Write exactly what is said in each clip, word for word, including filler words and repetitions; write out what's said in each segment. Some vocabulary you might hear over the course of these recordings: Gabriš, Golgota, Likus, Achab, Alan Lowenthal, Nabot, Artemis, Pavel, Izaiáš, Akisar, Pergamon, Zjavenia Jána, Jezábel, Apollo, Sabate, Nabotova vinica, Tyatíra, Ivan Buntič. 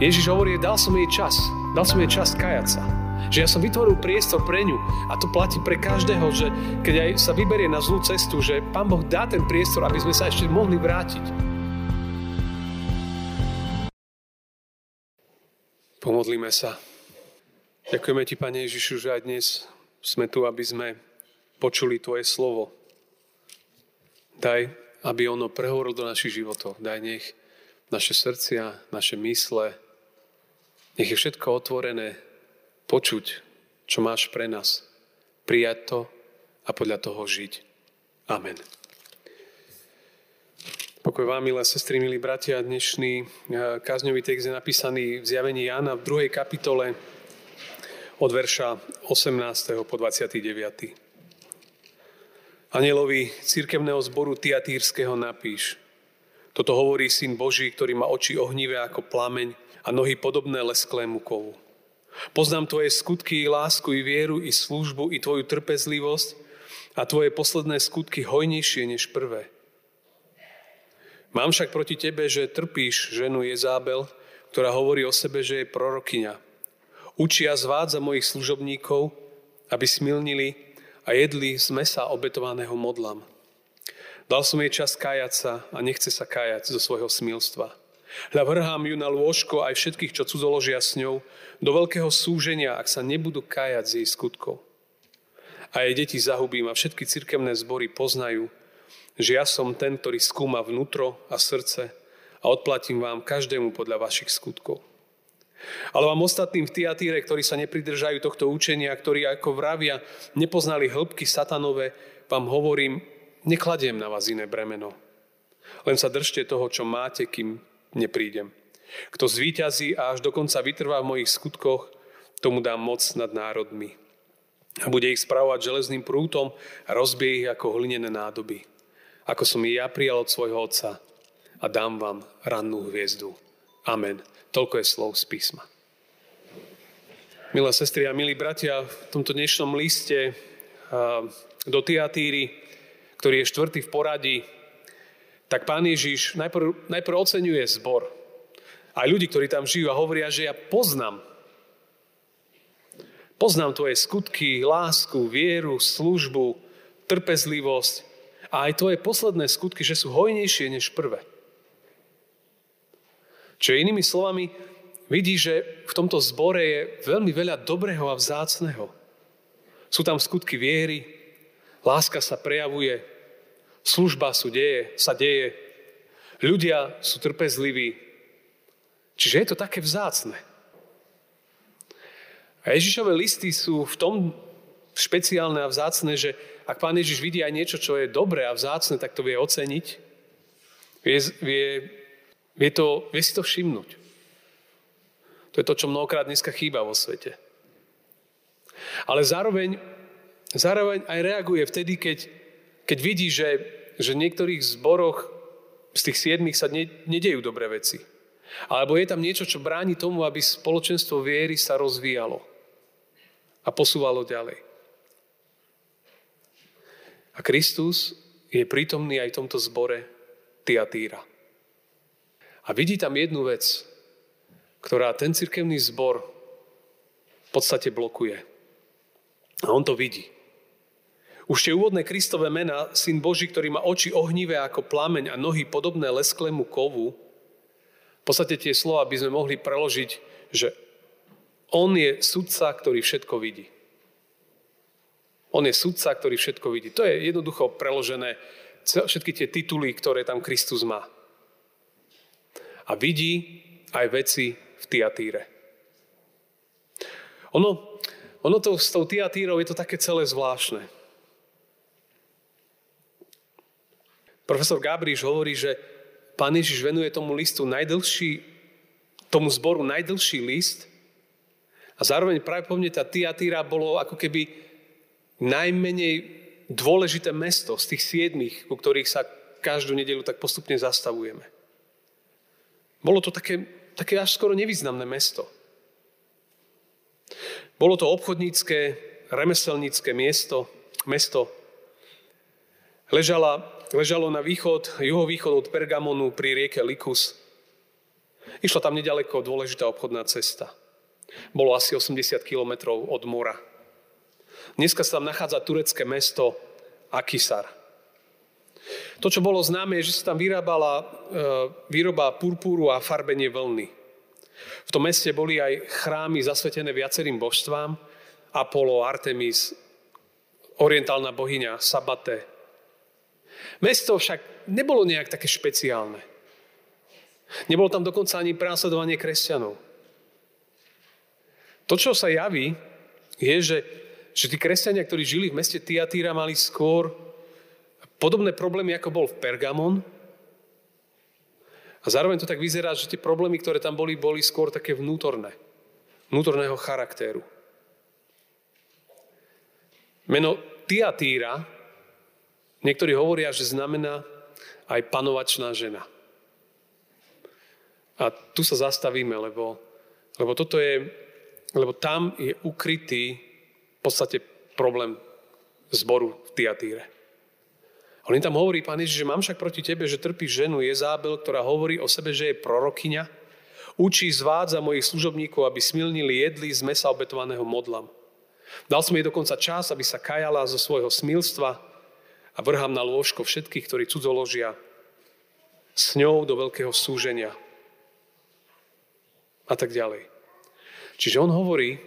Ježiš hovorí, dal som jej čas. Dal som jej čas kajať sa. Že ja som vytvoril priestor pre ňu. A to platí pre každého, že keď aj sa vyberie na zlú cestu, že Pán Boh dá ten priestor, aby sme sa ešte mohli vrátiť. Pomodlíme sa. Ďakujeme Ti, Pane Ježišu, že aj dnes sme tu, aby sme počuli Tvoje slovo. Daj, aby ono prehovorilo do našich životov. Daj, nech naše srdcia, naše mysle, nech je všetko otvorené počuť, čo máš pre nás. Prijať to a podľa toho žiť. Amen. Pokoj vám, milé sestry, milí bratia. Dnešný kázňový text je napísaný v Zjavení Jána v druhej kapitole od verša osemnásteho po dvadsiaty deviaty. Anjelovi cirkevného zboru Tyatírskeho napíš. Toto hovorí Syn Boží, ktorý má oči ohnivé ako plameň a nohy podobné lesklému kovu. Poznám tvoje skutky, i lásku, i vieru, i službu, i tvoju trpezlivosť a tvoje posledné skutky hojnejšie než prvé. Mám však proti tebe, že trpíš ženu Jezábel, ktorá hovorí o sebe, že je prorokyňa. Učí a zvádza mojich služobníkov, aby smilnili a jedli z mesa obetovaného modlám. Dal som jej čas kájať sa a nechce sa kájať zo svojho smilstva. Hľa vrhám ju na lôžko aj všetkých, čo cudzoložia s ňou, do veľkého súženia, ak sa nebudú kájať z jej skutkov. A jej deti zahubím a všetky cirkevné zbory poznajú, že ja som ten, ktorý skúma vnútro a srdce a odplatím vám každému podľa vašich skutkov. Ale vám ostatným v Tyatíre, ktorí sa nepridržajú tohto učenia, ktorí ako vravia nepoznali hĺbky satanové, vám hovorím, nekladiem na vás iné bremeno. Len sa držte toho, čo máte, kým neprídem. Kto zvíťazí a až dokonca vytrvá v mojich skutkoch, tomu dám moc nad národmi. A bude ich spravovať železným prútom a rozbije ich ako hlinené nádoby. Ako som i ja prijal od svojho Otca a dám vám rannú hviezdu. Amen. Toľko je slov z písma. Milé sestry a milí bratia, v tomto dnešnom liste do Tyatíry, ktorý je štvrtý v poradí, tak Pán Ježiš najprv, najprv oceňuje zbor. A ľudí, ktorí tam žijú a hovoria, že ja poznám. Poznám tvoje skutky, lásku, vieru, službu, trpezlivosť, a aj tvoje posledné skutky, že sú hojnejšie než prvé. Čo inými slovami, vidí, že v tomto zbore je veľmi veľa dobrého a vzácneho. Sú tam skutky viery, láska sa prejavuje, služba sú deje, sa deje, ľudia sú trpezliví. Čiže je to také vzácne. A Ježišove listy sú v tom špeciálne a vzácne, že ak Pán Ježiš vidí aj niečo, čo je dobré a vzácne, tak to vie oceniť. Vie, vie, vie, to, vie si to všimnúť. To je to, čo mnohokrát dneska chýba vo svete. Ale zároveň, zároveň aj reaguje vtedy, keď, keď vidí, že, že v niektorých zboroch z tých siedmých sa ne, nedejú dobré veci. Alebo je tam niečo, čo bráni tomu, aby spoločenstvo viery sa rozvíjalo a posúvalo ďalej. A Kristus je prítomný aj v tomto zbore Tyatíra. A vidí tam jednu vec, ktorá ten cirkevný zbor v podstate blokuje. A on to vidí. Už tie úvodné Kristové mená, Syn Boží, ktorý má oči ohnivé ako plameň a nohy podobné lesklému kovu, v podstate tie slova by sme mohli preložiť, že on je sudca, ktorý všetko vidí. On je sudca, ktorý všetko vidí. To je jednoducho preložené všetky tie tituly, ktoré tam Kristus má. A vidí aj veci v Tyatíre. Ono, ono to s tou Tyatírou je to také celé zvláštne. Profesor Gabriš hovorí, že Pán Ježiš venuje tomu listu najdlhší, tomu zboru najdlhší list a zároveň práve po mne tá Tyatíra bolo ako keby najmenej dôležité mesto z tých siedmých, ku ktorých sa každú nedeľu tak postupne zastavujeme. Bolo to také, také až skoro nevýznamné mesto. Bolo to obchodnícke, remeselnícke miesto, mesto. Ležala, ležalo na východ, juhovýchod od Pergamonu pri rieke Likus. Išla tam nedaleko dôležitá obchodná cesta. Bolo asi osemdesiat kilometrov od mora. Dneska sa tam nachádza turecké mesto Akisar. To, čo bolo známe, je, že sa tam vyrábala výroba purpúru a farbenie vlny. V tom meste boli aj chrámy zasvetené viacerým božstvám. Apollo, Artemis, orientálna bohyňa Sabate. Mesto však nebolo nejak také špeciálne. Nebolo tam dokonca ani prenasledovanie kresťanov. To, čo sa javí, je, že, že tí kresťania, ktorí žili v meste Tyatíra, mali skôr podobné problémy, ako bol v Pergamon. A zároveň to tak vyzerá, že tie problémy, ktoré tam boli, boli skôr také vnútorné. Vnútorného charakteru. Meno Tyatíra, niektorí hovoria, že znamená aj panovačná žena. A tu sa zastavíme, lebo, lebo toto je, lebo tam je ukrytý v podstate problém zboru v Tyatíre. On im tam hovorí, Pán Ježiš, že mám však proti tebe, že trpí ženu Jezábel, ktorá hovorí o sebe, že je prorokyňa, učí zvádza mojich služobníkov, aby smilnili, jedli z mesa obetovaného modlám. Dal som jej dokonca čas, aby sa kajala zo svojho smilstva a vrhám na lôžko všetkých, ktorí cudzoložia s ňou do veľkého súženia. A tak ďalej. Čiže on hovorí,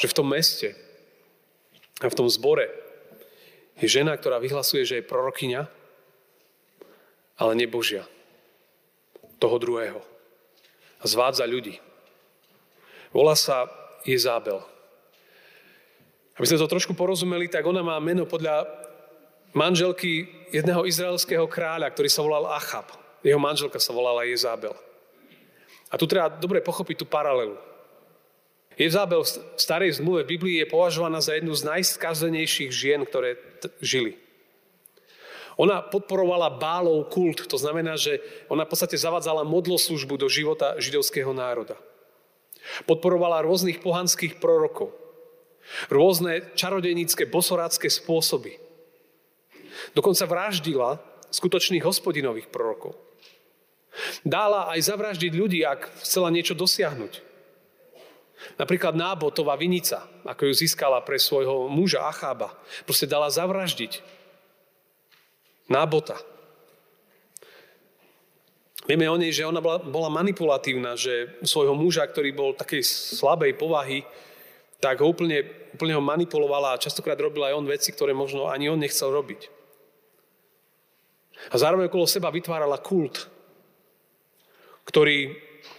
že v tom meste a v tom zbore je žena, ktorá vyhlasuje, že je prorokyňa, ale nebožia. Toho druhého. A zvádza ľudí. Volá sa Jezábel. Aby sme to trošku porozumeli, tak ona má meno podľa manželky jedného izraelského kráľa, ktorý sa volal Achab. Jeho manželka sa volala Jezábel. A tu treba dobre pochopiť tú paralelu. Jezábel v starej zmluve v Biblii je považovaná za jednu z najskazenejších žien, ktoré t- žili. Ona podporovala Bálov kult, to znamená, že ona v podstate zavádzala modloslužbu do života židovského národa. Podporovala rôznych pohanských prorokov, rôzne čarodejnícke, bosorácké spôsoby. Dokonca vraždila skutočných hospodinových prorokov. Dala aj zavraždiť ľudí, ak chcela niečo dosiahnuť. Napríklad Nabotova vinica, ako ju získala pre svojho muža Achába, proste dala zavraždiť Nabota. Vieme o nej, že ona bola manipulatívna, že svojho muža, ktorý bol takej slabej povahy, tak ho úplne, úplne ho manipulovala a častokrát robil aj on veci, ktoré možno ani on nechcel robiť. A zároveň okolo seba vytvárala kult, ktorí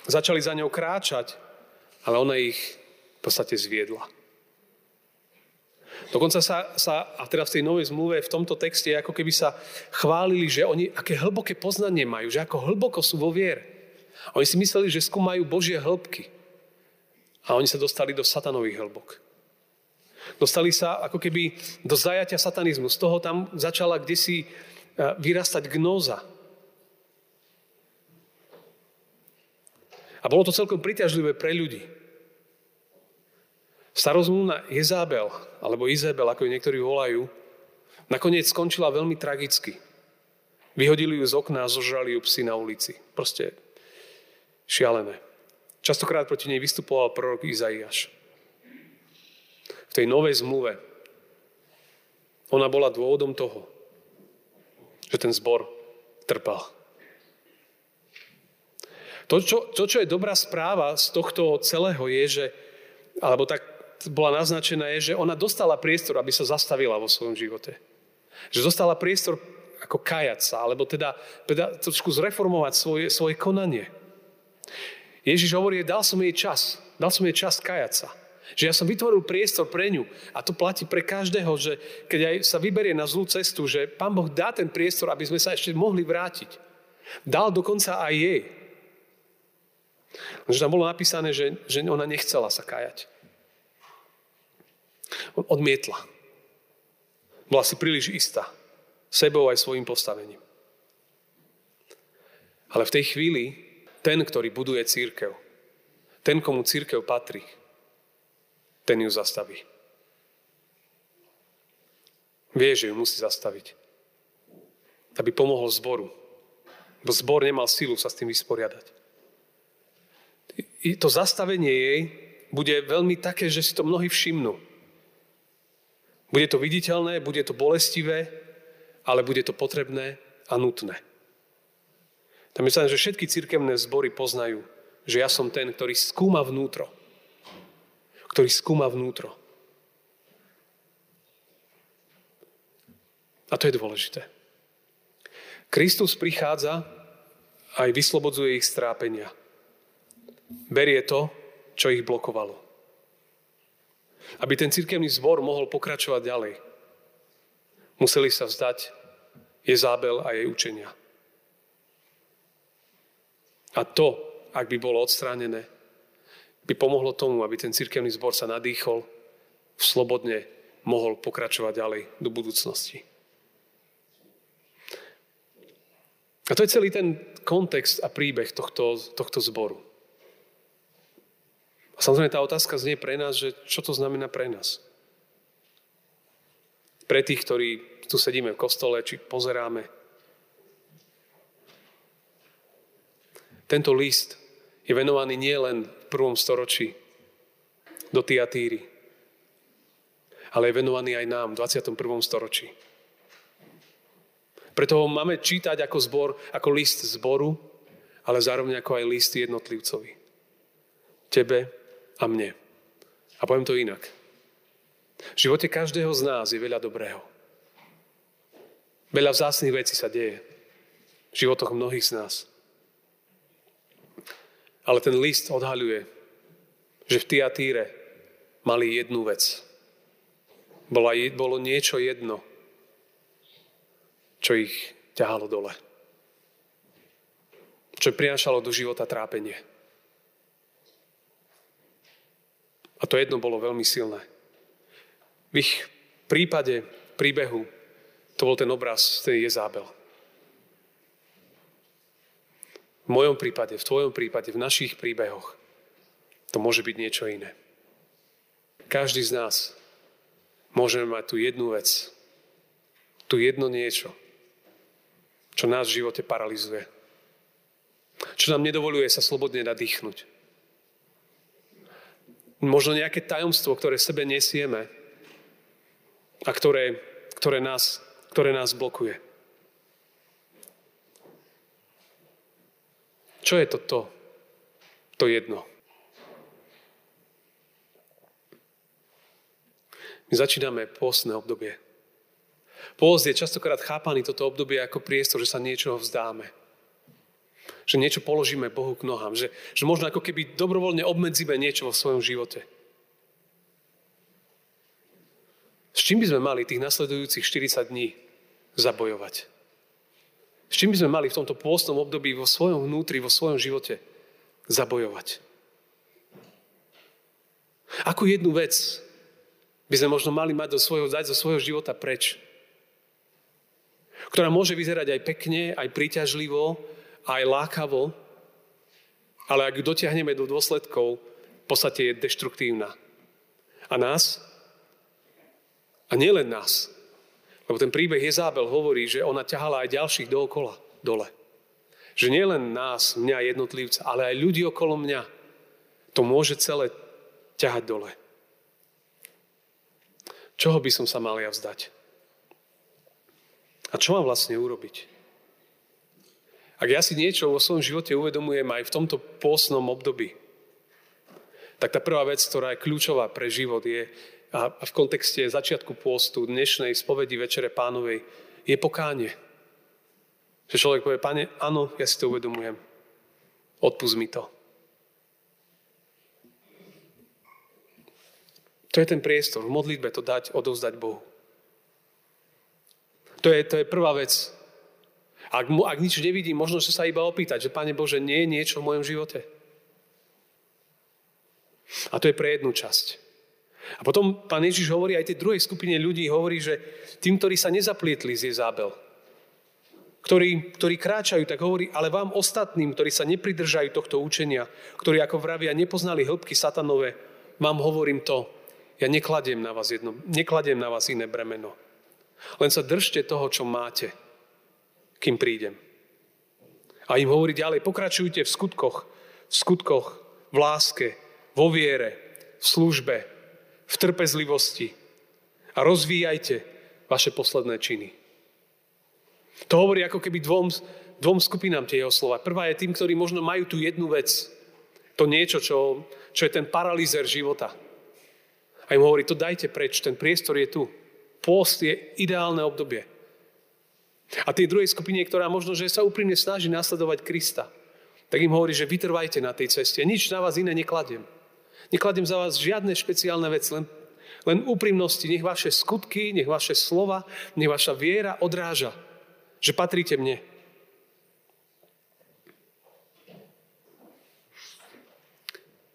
začali za ňou kráčať, ale ona ich v podstate zviedla. Dokonca sa, sa a teda v tej novej zmluve, v tomto texte, ako keby sa chválili, že oni aké hlboké poznanie majú, že ako hlboko sú vo viere. Oni si mysleli, že skúmajú Božie hĺbky. A oni sa dostali do satanových hĺbok. Dostali sa ako keby do zajatia satanizmu. Z toho tam začala kdesi vyrastať gnóza. A bolo to celkom príťažlivé pre ľudí. Starozmluvná Jezábel, alebo Izabel, ako ju niektorí volajú, nakoniec skončila veľmi tragicky. Vyhodili ju z okna a zožrali ju psi na ulici. Proste šialené. Častokrát proti nej vystupoval prorok Izaiáš. V tej novej zmluve ona bola dôvodom toho, že ten zbor trpal. To čo, to, čo je dobrá správa z tohto celého je, že, alebo tak bola naznačená, je, že ona dostala priestor, aby sa zastavila vo svojom živote. Že dostala priestor ako kajať sa, alebo teda, teda trošku zreformovať svoje, svoje konanie. Ježiš hovorí, dal som jej čas, dal som jej čas kajať sa. Že ja som vytvoril priestor pre ňu a to platí pre každého, že keď aj sa vyberie na zlú cestu, že Pán Boh dá ten priestor, aby sme sa ešte mohli vrátiť. Dal dokonca aj jej. Lenže tam bolo napísané, že, že ona nechcela sa kajať. Odmietla. Bola si príliš istá. Sebou aj svojim postavením. Ale v tej chvíli ten, ktorý buduje cirkev, ten, komu cirkev patrí, ten ju zastaví. Vie, že ju musí zastaviť. Aby pomohol zboru. Bo zbor nemal silu sa s tým vysporiadať. to zastavenie jej bude veľmi také, že si to mnohí všimnú. Bude to viditeľné, bude to bolestivé, ale bude to potrebné a nutné. Tam myslím, že všetky cirkevné zbory poznajú, že ja som ten, ktorý skúma vnútro. Ktorý skúma vnútro. A to je dôležité. Kristus prichádza a aj vyslobodzuje ich z trápenia. Berie to, čo ich blokovalo. Aby ten cirkevný zbor mohol pokračovať ďalej, museli sa vzdať Jezábel a jej učenia. A to, ak by bolo odstránené, by pomohlo tomu, aby ten cirkevný zbor sa nadýchol, slobodne mohol pokračovať ďalej do budúcnosti. A to je celý ten kontext a príbeh tohto, tohto zboru. A samozrejme tá otázka znie pre nás, že čo to znamená pre nás. Pre tých, ktorí tu sedíme v kostole, či pozeráme. Tento list je venovaný nielen v prvom storočí do Tyatíry, ale je venovaný aj nám v dvadsiatom prvom storočí. Preto ho máme čítať ako zbor, ako list zboru, ale zároveň ako aj list jednotlivcovi. Tebe a mne. A poviem to inak. V živote každého z nás je veľa dobrého. Veľa vzácnych vecí sa deje. V životoch mnohých z nás. Ale ten list odhaľuje, že v Tyatíre mali jednu vec. Bolo, bolo niečo jedno, čo ich ťahalo dole. Čo prinášalo do života trápenie. A to jedno bolo veľmi silné. V ich prípade, príbehu, to bol ten obraz tej Jezábel. V mojom prípade, v tvojom prípade, v našich príbehoch to môže byť niečo iné. Každý z nás môžeme mať tú jednu vec, tú jedno niečo, čo nás v živote paralizuje. Čo nám nedovoľuje sa slobodne nadýchnuť. Možno nejaké tajomstvo, ktoré sebe nesieme a ktoré, ktoré, nás, ktoré nás blokuje. Čo je to to? To jedno. My začíname pôstne obdobie. Pôst je častokrát chápaný toto obdobie ako priestor, že sa niečoho vzdáme. Že niečo položíme Bohu k nohám. Že, že možno ako keby dobrovoľne obmedzíme niečo vo svojom živote. S čím by sme mali tých nasledujúcich štyridsať dní zabojovať? S čím by sme mali v tomto pôstnom období vo svojom vnútri, vo svojom živote zabojovať? Akú jednu vec by sme možno mali mať do svojho, dať zo svojho života preč? Ktorá môže vyzerať aj pekne, aj príťažlivo, aj lákavo, ale ak ju dotiahneme do dôsledkov, v podstate je deštruktívna. A nás? A nielen nás. Lebo ten príbeh Jezábel hovorí, že ona ťahala aj ďalších dookola, dole. Že nielen nás, mňa jednotlivca, ale aj ľudí okolo mňa to môže celé ťahať dole. Čoho by som sa mal ja vzdať? A čo mám vlastne urobiť? Ak ja si niečo vo svojom živote uvedomujem aj v tomto pôstnom období, tak tá prvá vec, ktorá je kľúčová pre život je, a v kontexte začiatku pôstu, dnešnej spovedi Večere Pánovej, je pokánie. Že človek povie, Pane, áno, ja si to uvedomujem. Odpusť mi to. To je ten priestor. V modlitbe to dať, odovzdať Bohu. To je, to je prvá vec. Ak, ak nič nevidím, možno sa iba opýtať, že Pane Bože, nie je niečo v mojom živote. A to je pre jednu časť. A potom Pán Ježiš hovorí aj tej druhej skupine ľudí, hovorí, že tým, ktorí sa nezaplietli z Jezábel, ktorí, ktorí kráčajú, tak hovorí, ale vám ostatným, ktorí sa nepridržajú tohto učenia, ktorí ako vravia nepoznali hĺbky satanové, vám hovorím to, ja nekladiem na vás jedno, nekladiem na vás iné bremeno. Len sa držte toho, čo máte, kým prídem. A im hovorí ďalej, pokračujte v skutkoch, v skutkoch, v láske, vo viere, v službe, v trpezlivosti a rozvíjajte vaše posledné činy. To hovorí ako keby dvom, dvom skupinám tie jeho slova. Prvá je tým, ktorí možno majú tú jednu vec, to niečo, čo, čo je ten paralýzer života. A im hovorí, to dajte preč, ten priestor je tu. Pôst je ideálne obdobie. A tej druhej skupine, ktorá možno, že sa úprimne snaží nasledovať Krista, tak im hovorí, že vytrvajte na tej ceste. Nič na vás iné nekladiem. Nekladiem za vás žiadne špeciálne veci, len, len úprimnosti. Nech vaše skutky, nech vaše slova, nech vaša viera odráža, že patríte mne.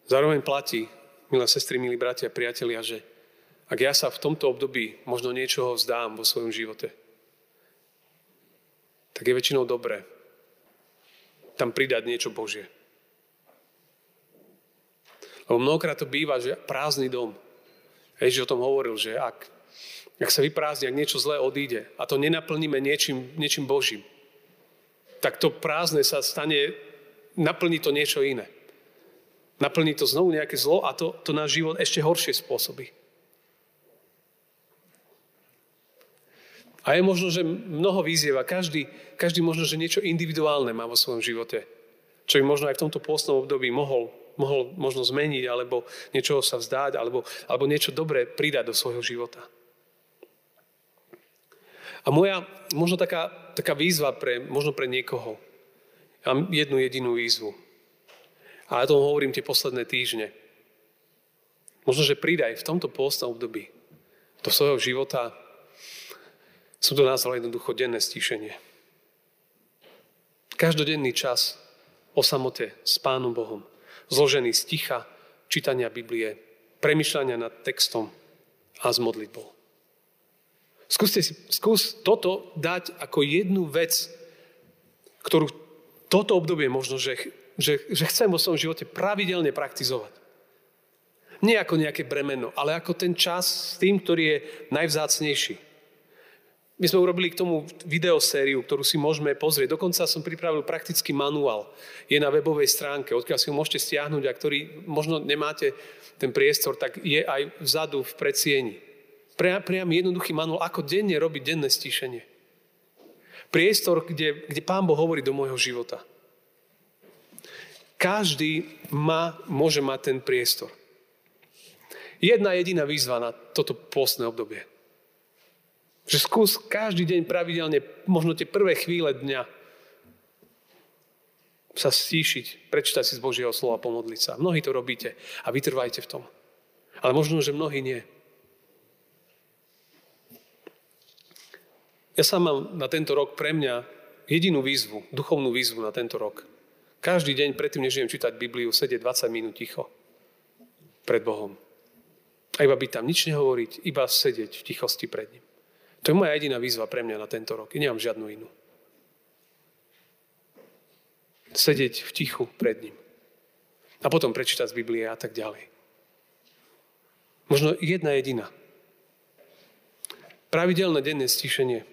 Zároveň platí, milé sestry, milí bratia, priatelia, že ak ja sa v tomto období možno niečoho vzdám vo svojom živote, tak je väčšinou dobré tam pridať niečo Božie. Lebo mnohokrát to býva, že prázdny dom. Ježiš o tom hovoril, že ak, ak sa vyprázdni, ak niečo zlé odíde a to nenaplníme niečím, niečím Božím, tak to prázdne sa stane, naplní to niečo iné. Naplní to znovu nejaké zlo a to, to náš život ešte horšie spôsobí. A je možno, že mnoho výziev a každý, každý možno, že niečo individuálne má vo svojom živote, čo by možno aj v tomto pôstnom období mohol, mohol možno zmeniť, alebo niečoho sa vzdáť, alebo, alebo niečo dobré pridať do svojho života. A moja možno taká, taká výzva pre, možno pre niekoho. Ja mám jednu jedinú výzvu. A ja tomu hovorím tie posledné týždne. Možno, že pridaj v tomto pôstnom období do svojho života. Som to nazval jednoducho denné stíšenie. Každodenný čas o samote s Pánom Bohom, zložený z ticha, čítania Biblie, premýšľania nad textom a s modlitbou. Skúste si, skús toto dať ako jednu vec, ktorú toto obdobie možno, že, že, že chcem vo svojom živote pravidelne praktizovať. Nie ako nejaké bremeno, ale ako ten čas s tým, ktorý je najvzácnejší. My sme urobili k tomu videosériu, ktorú si môžeme pozrieť. Dokonca som pripravil praktický manuál. Je na webovej stránke, odkiaľ si ho môžete stiahnuť a ktorý možno nemáte ten priestor, tak je aj vzadu v predsieni. Priam, priam jednoduchý manuál, ako denne robiť denné stíšenie. Priestor, kde, kde Pán Boh hovorí do môjho života. Každý má, môže mať ten priestor. Jedna jediná výzva na toto pôstne obdobie. Že skús každý deň pravidelne, možno tie prvé chvíle dňa, sa stíšiť, prečítať si z Božieho slova, pomodliť sa. Mnohí to robíte a vytrvajte v tom. Ale možno, že mnohí nie. Ja sám mám na tento rok pre mňa jedinú výzvu, duchovnú výzvu na tento rok. Každý deň predtým, než idem čítať Bibliu, sedieť dvadsať minút ticho pred Bohom. A iba byť tam, nič nehovoriť, iba sedieť v tichosti pred ním. To je moja jediná výzva pre mňa na tento rok. Ja nemám žiadnu inú. Sedieť v tichu pred ním. A potom prečítať z Biblie a tak ďalej. Možno jedna jediná. Pravidelné denné stíšenie.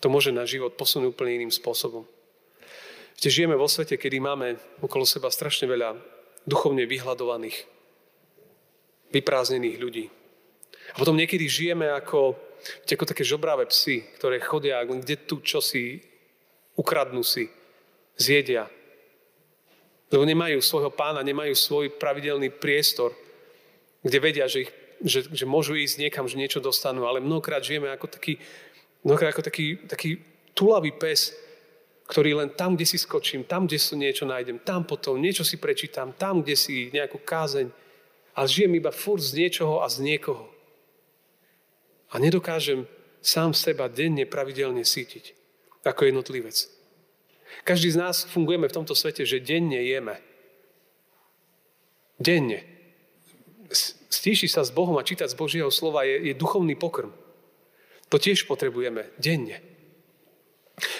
To môže náš život posunúť úplne iným spôsobom. Kde žijeme vo svete, kedy máme okolo seba strašne veľa duchovne vyhľadovaných, vyprázdnených ľudí. A potom niekedy žijeme ako... ako také žobráve psy, ktoré chodia, kde tu čosi ukradnú si, zjedia. Lebo nemajú svojho pána, nemajú svoj pravidelný priestor, kde vedia, že, ich, že, že môžu ísť niekam, že niečo dostanú. Ale mnohokrát žijeme ako taký, mnohokrát ako taký, taký tulavý pes, ktorý len tam, kde si skočím, tam, kde si niečo nájdem, tam potom, niečo si prečítam, tam, kde si nejakú kázeň. A žijem iba furt z niečoho a z niekoho. A nedokážem sám seba denne pravidelne sítiť ako jednotlivec. Každý z nás fungujeme v tomto svete, že denne jeme. Denne. Stíšiť sa s Bohom a čítať z Božieho slova je, je duchovný pokrm. To tiež potrebujeme denne.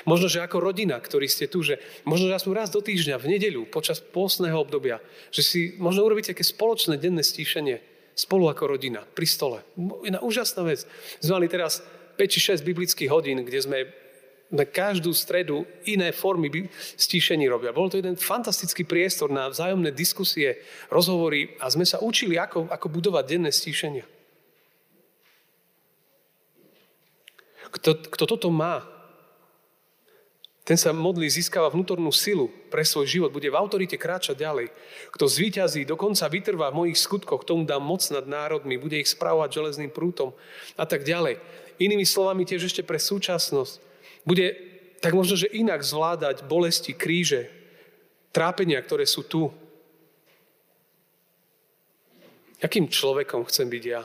Možno, že ako rodina, ktorí ste tu, že možno, že aspoň raz do týždňa, v nedeľu, počas pôstneho obdobia, že si možno urobíte také spoločné denné stíšenie spolu ako rodina, pri stole. Jedna úžasná vec. Sme mali teraz päť či šesť biblických hodín, kde sme na každú stredu iné formy stíšení robia. Bol to jeden fantastický priestor na vzájomné diskusie, rozhovory a sme sa učili, ako, ako budovať denné stíšenia. Kto, kto toto má, ten sa modlí, získava vnútornú silu pre svoj život, bude v autorite kráčať ďalej. Kto zvíťazí, dokonca vytrvá v mojich skutkoch, tomu dám moc nad národmi, bude ich spravovať železným prútom a tak ďalej. Inými slovami tiež ešte pre súčasnosť. Bude tak možno, že inak zvládať bolesti, kríže, trápenia, ktoré sú tu. Akým človekom chcem byť ja?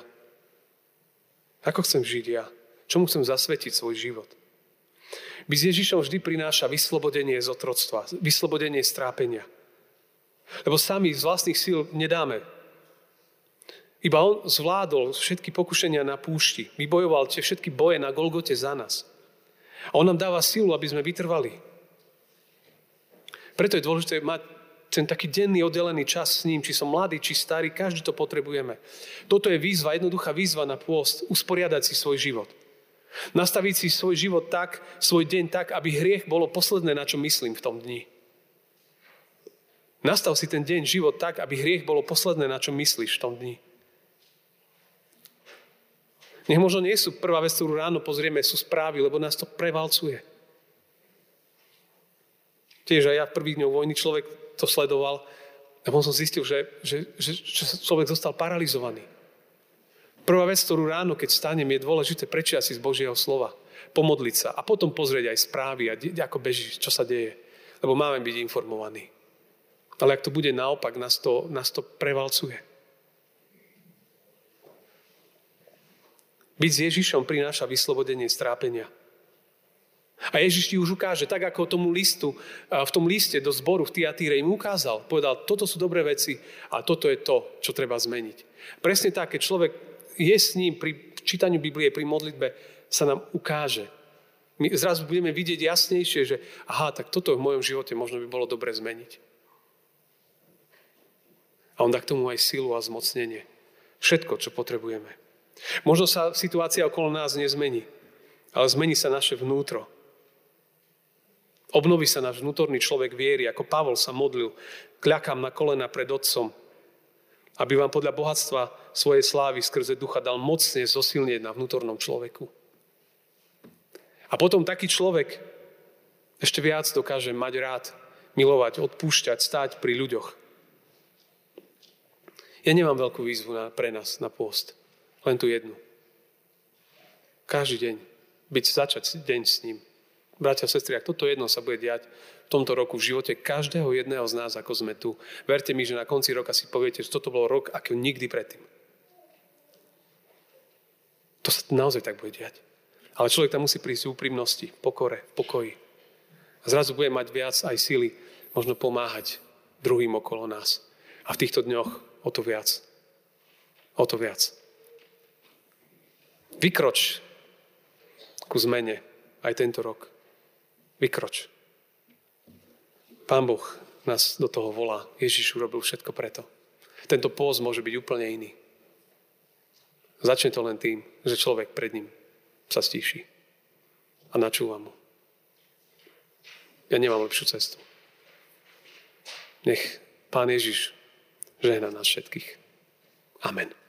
Ako chcem žiť ja? Čomu chcem zasvetiť svoj život? Byť s Ježišom vždy prináša vyslobodenie z otroctva, vyslobodenie z trápenia. Lebo sami z vlastných síl nedáme. Iba on zvládol všetky pokušenia na púšti. Vybojoval tie všetky boje na Golgote za nás. A on nám dáva silu, aby sme vytrvali. Preto je dôležité mať ten taký denný oddelený čas s ním, či som mladý, či starý, každý to potrebujeme. Toto je výzva, jednoduchá výzva na pôst, usporiadať si svoj život. Nastaviť si svoj život tak, svoj deň tak, aby hriech bolo posledné, na čo myslím v tom dni. Nastav si ten deň, život tak, aby hriech bolo posledné, na čo myslíš v tom dni. Nech možno nie sú prvá vec, ktorú ráno pozrieme, sú správy, lebo nás to prevalcuje. Tiež aj ja v prvých dňoch vojny človek to sledoval a potom som zistil, že, že, že, že človek zostal paralizovaný. Prvá vec, ktorú ráno, keď stanem, je dôležité prečiať si z Božieho slova, pomodliť sa a potom pozrieť aj správy, a ako beží, čo sa deje, lebo máme byť informovaní. Ale ak to bude naopak, nás to, nás to prevalcuje. Byť s Ježišom prináša vyslobodenie z trápenia. A Ježiš ti už ukáže, tak ako tomu listu, v tom liste do zboru v Tyatíre im ukázal. Povedal, toto sú dobré veci a toto je to, čo treba zmeniť. Presne tak, keď človek je s ním pri čítaniu Biblie, pri modlitbe, sa nám ukáže. My zrazu budeme vidieť jasnejšie, že aha, tak toto v mojom živote možno by bolo dobre zmeniť. A on dá k tomu aj silu a zmocnenie. Všetko, čo potrebujeme. Možno sa situácia okolo nás nezmení, ale zmení sa naše vnútro. Obnoví sa náš vnútorný človek viery, ako Pavel sa modlil, kľakám na kolena pred Otcom, aby vám podľa bohatstva svojej slávy skrze ducha dal mocne zosilnieť na vnútornom človeku. A potom taký človek ešte viac dokáže mať rád, milovať, odpúšťať, stáť pri ľuďoch. Ja nemám veľkú výzvu na, pre nás na pôst. Len tu jednu. Každý deň. Byť začať deň s ním. Bratia a sestri, ak toto jedno sa bude diať v tomto roku v živote každého jedného z nás, ako sme tu. Verte mi, že na konci roka si poviete, že toto bol rok, aký nikdy predtým. To sa naozaj tak bude diať. Ale človek tam musí prísť v úprimnosti, v pokore, v pokoji. A zrazu bude mať viac aj síly možno pomáhať druhým okolo nás. A v týchto dňoch o to viac. O to viac. Vykroč ku zmene aj tento rok. Vykroč. Pán Boh nás do toho volá. Ježiš urobil všetko preto. Tento pôst môže byť úplne iný. Začne to len tým, že človek pred ním sa stíši a načúva mu. Ja nemám lepšiu cestu. Nech Pán Ježiš žehná nás všetkých. Amen.